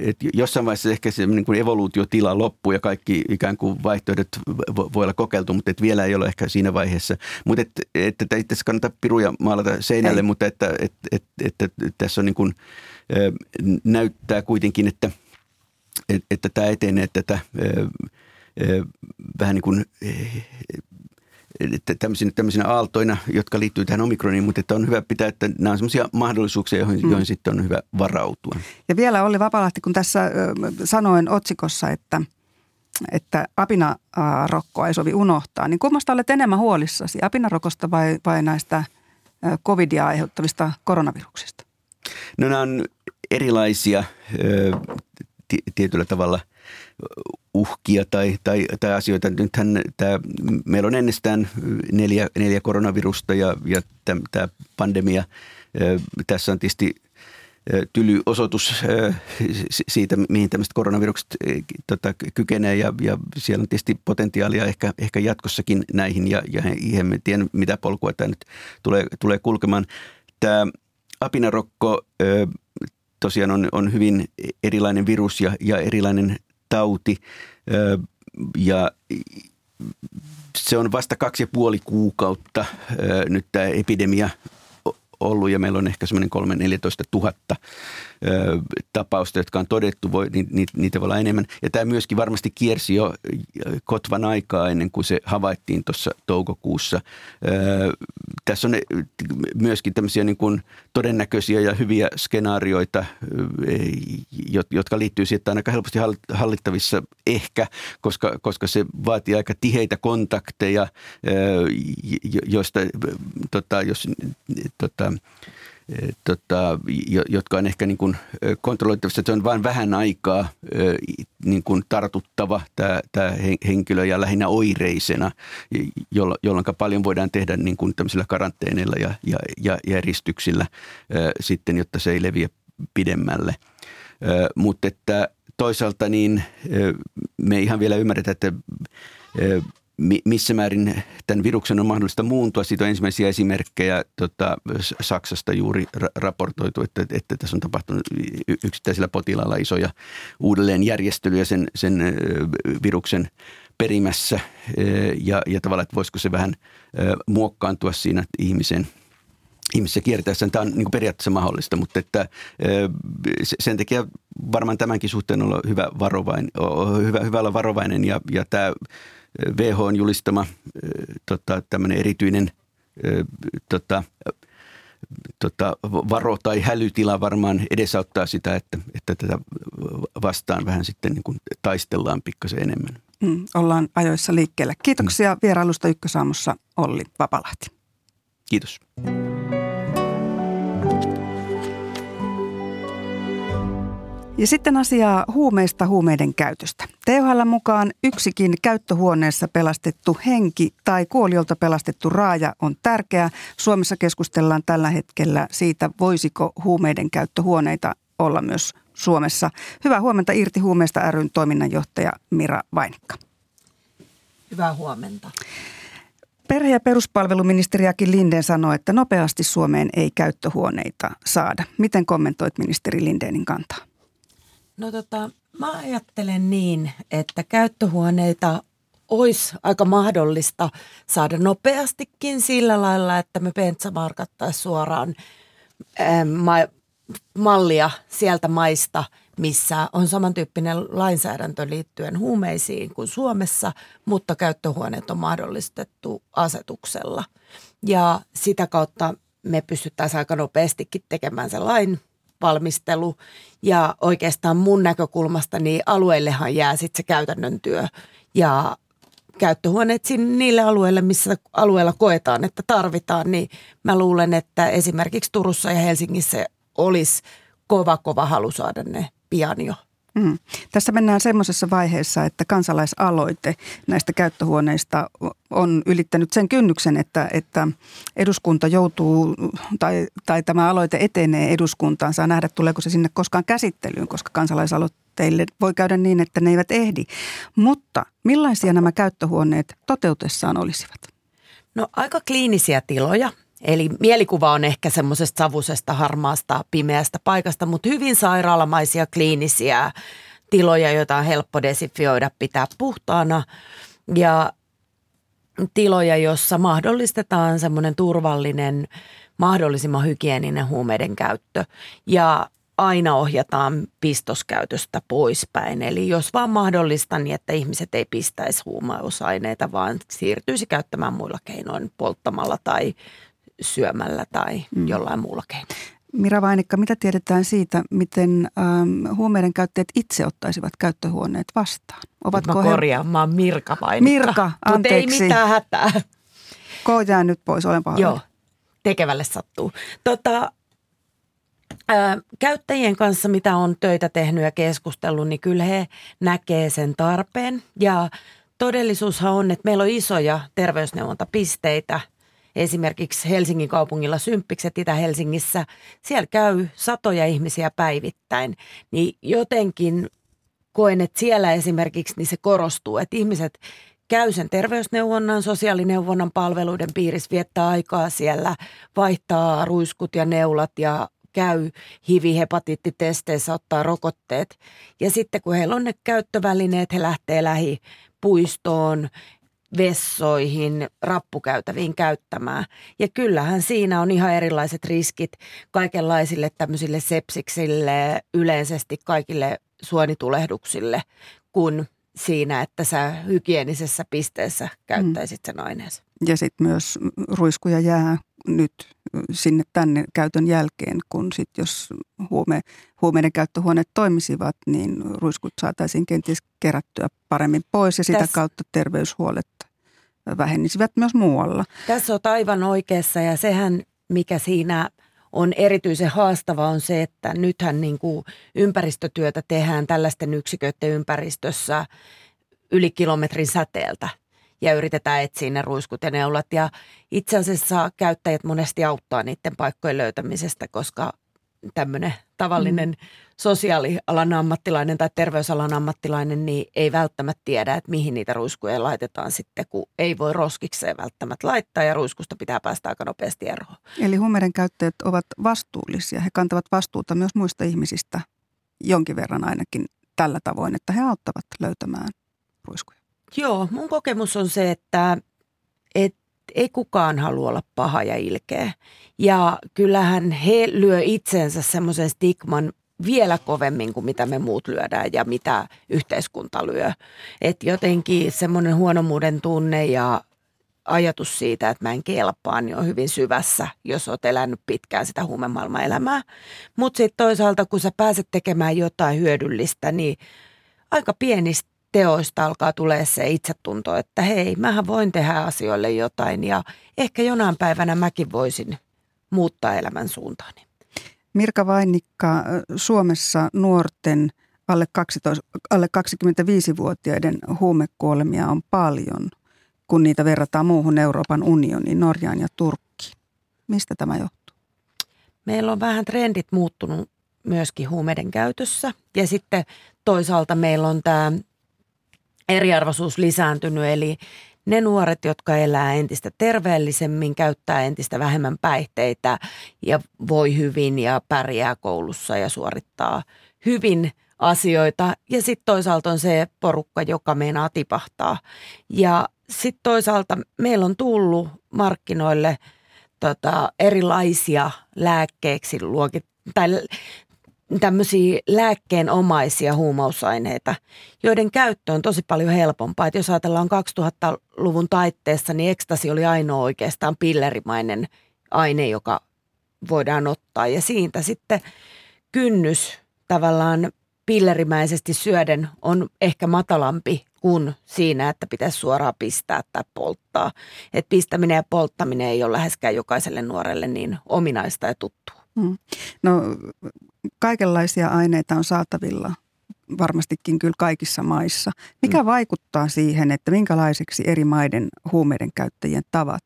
Et jossain vaiheessa ehkä se niin kuin evoluutiotila loppuu ja kaikki ikään kuin vaihtoehdot voi olla kokeiltu, mutta et vielä ei ole ehkä siinä vaiheessa. Mutta että et, et, et, tässä kannattaa piruja maalata seinälle, ei. Mutta että et, et, et, et, et, tässä on niin kuin, näyttää kuitenkin, että et, et, tämä etenee tätä vähän niin kuin tämmöisinä, tämmöisinä aaltoina, jotka liittyy tähän omikroniin, mutta että on hyvä pitää, että nämä on semmoisia mahdollisuuksia, joihin, mm. joihin sitten on hyvä varautua. Ja vielä Olli Vapalahti, kun tässä sanoin otsikossa, että, että apinarokkoa ei sovi unohtaa, niin kummasta olet enemmän huolissasi, apinarokosta vai, vai näistä covidia aiheuttavista koronaviruksista? No nämä on erilaisia t- tietyllä tavalla uhkia tai, tai, tai asioita. Nythän tämä, meillä on ennestään neljä, neljä koronavirusta ja, ja tämä pandemia. Tässä on tietysti tyly osoitus siitä, mihin tämmöiset koronavirukset tota, kykenee ja, ja siellä on tietysti potentiaalia ehkä, ehkä jatkossakin näihin ja, ja en tiedä, mitä polkua tämä nyt tulee, tulee kulkemaan. Tämä apinarokko tosiaan on, on hyvin erilainen virus ja, ja erilainen tauti ja se on vasta kaksi ja puoli kuukautta nyt tämä epidemia ollut ja meillä on ehkä semmoinen kolme neljätoista tuhatta tapausta, jotka on todettu, voi, niitä, niitä voi olla enemmän. Ja tämä myöskin varmasti kiersi jo kotvan aikaa ennen kuin se havaittiin tuossa toukokuussa. Tässä on myöskin tämmöisiä niin kuin todennäköisiä ja hyviä skenaarioita, jotka liittyy siihen, että on aika helposti hallittavissa ehkä, koska, koska se vaatii aika tiheitä kontakteja, joista, tota, jos... Tota, Tota, jotka on ehkä niin kuin kontrolloitavissa, että se on vain vähän aikaa niin kuin tartuttava tämä, tämä henkilö ja lähinnä oireisena, jolloin paljon voidaan tehdä niin kuin tämmöisillä karanteenilla ja, ja, ja eristyksillä sitten, jotta se ei leviä pidemmälle. Mutta että toisaalta niin me ihan vielä ymmärretä, että missä määrin tämän viruksen on mahdollista muuntua. Siitä on ensimmäisiä esimerkkejä tota, Saksasta juuri ra- raportoitu, että, että tässä on tapahtunut yksittäisillä potilailla isoja uudelleenjärjestelyjä sen, sen viruksen perimässä ja, ja tavallaan, että voisiko se vähän muokkaantua siinä ihmisen Ihmisissä kiertäessä tämä on niin kuin periaatteessa mahdollista, mutta että sen takia varmaan tämänkin suhteen on hyvä, varovain, hyvä, hyvä olla varovainen ja, ja tämä W H O:n julistama tota, tämmöinen erityinen tota, tota, varo- tai hälytila varmaan edesauttaa sitä, että, että tätä vastaan vähän sitten niin kuin taistellaan pikkasen enemmän. Mm, ollaan ajoissa liikkeellä. Kiitoksia mm. vierailusta Ykkösaamussa Olli Vapalahti. Kiitos. Ja sitten asiaa huumeista, huumeiden käytöstä. T H L:n mukaan yksikin käyttöhuoneessa pelastettu henki tai kuoliolta pelastettu raaja on tärkeä. Suomessa keskustellaan tällä hetkellä siitä, voisiko huumeiden käyttöhuoneita olla myös Suomessa. Hyvää huomenta Irti huumeista ry:n toiminnanjohtaja Mirka Vainikka. Hyvää huomenta. Perhe- ja peruspalveluministeri Aki Lindén sanoi, että nopeasti Suomeen ei käyttöhuoneita saada. Miten kommentoit ministeri Lindénin kantaa? No tota, mä ajattelen niin, että käyttöhuoneita olisi aika mahdollista saada nopeastikin sillä lailla, että me benchmarkattaisiin suoraan ää, ma- mallia sieltä maista, missä on samantyyppinen lainsäädäntö liittyen huumeisiin kuin Suomessa, mutta käyttöhuoneet on mahdollistettu asetuksella. Ja sitä kautta me pystyttäisiin aika nopeastikin tekemään se lain valmistelu. Ja oikeastaan mun näkökulmasta niin alueillehan jää sitten se käytännön työ ja käyttöhuoneet sinne niille alueille, missä alueella koetaan, että tarvitaan, niin mä luulen, että esimerkiksi Turussa ja Helsingissä olisi kova, kova halu saada ne pian jo. Mm. Tässä mennään semmoisessa vaiheessa, että kansalaisaloite näistä käyttöhuoneista on ylittänyt sen kynnyksen, että, että eduskunta joutuu tai, tai tämä aloite etenee eduskuntaan. Saa nähdä, tuleeko se sinne koskaan käsittelyyn, koska kansalaisaloitteille voi käydä niin, että ne eivät ehdi. Mutta millaisia nämä käyttöhuoneet toteutessaan olisivat? No aika kliinisiä tiloja. Eli mielikuva on ehkä semmoisesta savusesta, harmaasta, pimeästä paikasta, mutta hyvin sairaalamaisia, kliinisiä tiloja, joita on helppo desinfioida, pitää puhtaana ja tiloja, jossa mahdollistetaan semmoinen turvallinen, mahdollisimman hygieninen huumeiden käyttö ja aina ohjataan pistoskäytöstä poispäin. Eli jos vaan mahdollista, niin että ihmiset ei pistäisi huumausaineita, vaan siirtyisi käyttämään muilla keinoin, polttamalla tai syömällä tai mm. jollain muulla keinoin. Mirka Vainikka, mitä tiedetään siitä, miten ähm, huumeiden käyttäjät itse ottaisivat käyttöhuoneet vastaan? Ovatko Mä korjaan, he... mä oon Mirka Vainikka. Mirka, anteeksi. Mut ei mitään hätää. Koo jää nyt pois, olen pahoillani. Joo, tekevälle sattuu. Tota... Käyttäjien kanssa, mitä on töitä tehnyt ja keskustellut, niin kyllä he näkee sen tarpeen. Ja todellisuushan on, että meillä on isoja terveysneuvontapisteitä. Esimerkiksi Helsingin kaupungilla Symppikset Itä-Helsingissä. Siellä käy satoja ihmisiä päivittäin. Niin jotenkin koen, että siellä esimerkiksi niin se korostuu, että ihmiset käy sen terveysneuvonnan, sosiaalineuvonnan palveluiden piirissä, viettää aikaa siellä, vaihtaa ruiskut ja neulat ja käy H I V I-hepatiittitesteissä, ottaa rokotteet. Ja sitten kun heillä on ne käyttövälineet, he lähtee lähipuistoon, vessoihin, rappukäytäviin käyttämään. Ja kyllähän siinä on ihan erilaiset riskit kaikenlaisille tämmöisille sepsiksille, yleisesti kaikille suonitulehduksille, kun siinä, että sä hygienisessä pisteessä käyttäisit sen aineensa. Ja sitten myös ruiskuja jää nyt sinne tänne käytön jälkeen, kun sitten jos huume, huumeiden käyttöhuoneet toimisivat, niin ruiskut saataisiin kenties kerättyä paremmin pois ja sitä Täs, kautta terveyshuolet vähenisivät myös muualla. Tässä olet aivan oikeassa ja sehän, mikä siinä on erityisen haastava on se, että nythän niin kuin ympäristötyötä tehdään tällaisten yksiköiden ympäristössä yli kilometrin säteeltä. Ja yritetään etsiä ne ruiskut ja neulat. Ja itse asiassa käyttäjät monesti auttaa niiden paikkojen löytämisestä, koska tämmöinen tavallinen mm. sosiaalialan ammattilainen tai terveysalan ammattilainen niin ei välttämättä tiedä, että mihin niitä ruiskuja laitetaan sitten, kun ei voi roskikseen välttämättä laittaa ja ruiskusta pitää päästä aika nopeasti eroon. Eli huumeiden käyttäjät ovat vastuullisia. He kantavat vastuuta myös muista ihmisistä jonkin verran ainakin tällä tavoin, että he auttavat löytämään ruiskuja. Joo, mun kokemus on se, että et, ei kukaan halua olla paha ja ilkeä. Ja kyllähän he lyö itseensä semmoisen stigman vielä kovemmin kuin mitä me muut lyödään ja mitä yhteiskunta lyö. Että jotenkin semmoinen huonomuuden tunne ja ajatus siitä, että mä en kelpaa, niin on hyvin syvässä, jos oot elänyt pitkään sitä huumemaailman elämää. Mutta sitten toisaalta, kun sä pääset tekemään jotain hyödyllistä, niin aika pienistä teoista alkaa tulee se itsetunto, että hei, mähän voin tehdä asioille jotain ja ehkä jonain päivänä mäkin voisin muuttaa elämän suuntaani. Mirka Vainikka, Suomessa nuorten alle, kaksitoista, alle kaksikymmentäviisivuotiaiden huumekuolemia on paljon, kun niitä verrataan muuhun Euroopan unioniin, Norjaan ja Turkkiin. Mistä tämä johtuu? Meillä on vähän trendit muuttunut myöskin huumeiden käytössä ja sitten toisaalta meillä on tämä eriarvoisuus lisääntynyt, eli ne nuoret, jotka elää entistä terveellisemmin, käyttää entistä vähemmän päihteitä ja voi hyvin ja pärjää koulussa ja suorittaa hyvin asioita. Ja sitten toisaalta on se porukka, joka meinaa tipahtaa. Ja sitten toisaalta meillä on tullut markkinoille tota, erilaisia lääkkeeksi luokit, tai tämmöisiä lääkkeenomaisia huumausaineita, joiden käyttö on tosi paljon helpompaa. Et jos ajatellaan kaksituhattaluvun taitteessa, niin ekstasi oli ainoa oikeastaan pillerimainen aine, joka voidaan ottaa. Ja siitä sitten kynnys tavallaan pillerimäisesti syöden on ehkä matalampi kuin siinä, että pitäisi suoraan pistää tai polttaa. Et pistäminen ja polttaminen ei ole läheskään jokaiselle nuorelle niin ominaista ja tuttua. Hmm. No kaikenlaisia aineita on saatavilla varmastikin kyllä kaikissa maissa. Mikä hmm. vaikuttaa siihen, että minkälaisiksi eri maiden huumeiden käyttäjien tavat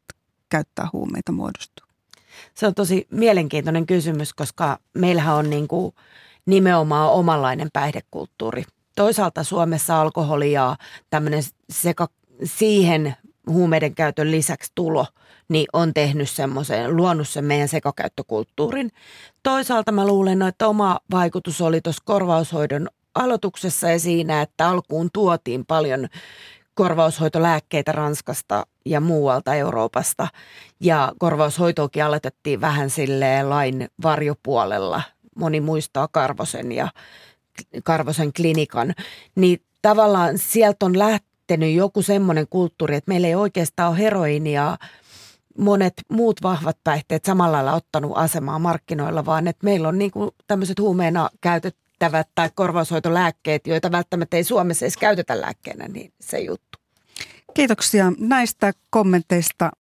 käyttää huumeita muodostuu? Se on tosi mielenkiintoinen kysymys, koska meillähän on niin kuin nimenomaan omanlainen päihdekulttuuri. Toisaalta Suomessa alkoholia ja tämmöinen seka, siihen huumeiden käytön lisäksi tulo, niin on tehnyt semmoisen, luonut sen meidän sekakäyttökulttuurin. Toisaalta mä luulen, että oma vaikutus oli tuossa korvaushoidon aloituksessa ja siinä, että alkuun tuotiin paljon korvaushoitolääkkeitä Ranskasta ja muualta Euroopasta. Ja korvaushoitoakin aloitettiin vähän silleen lain varjopuolella. Moni muistaa Karvosen ja Karvosen klinikan. Niin tavallaan sieltä on lähtenyt joku semmoinen kulttuuri, että meillä ei oikeastaan ole heroinia, monet muut vahvat päihteet samalla lailla ottanut asemaa markkinoilla, vaan että meillä on niin kuin tämmöiset huumeena käytettävät tai korvaushoitolääkkeet, joita välttämättä ei Suomessa edes käytetä lääkkeenä, niin se juttu. Kiitoksia näistä kommenteista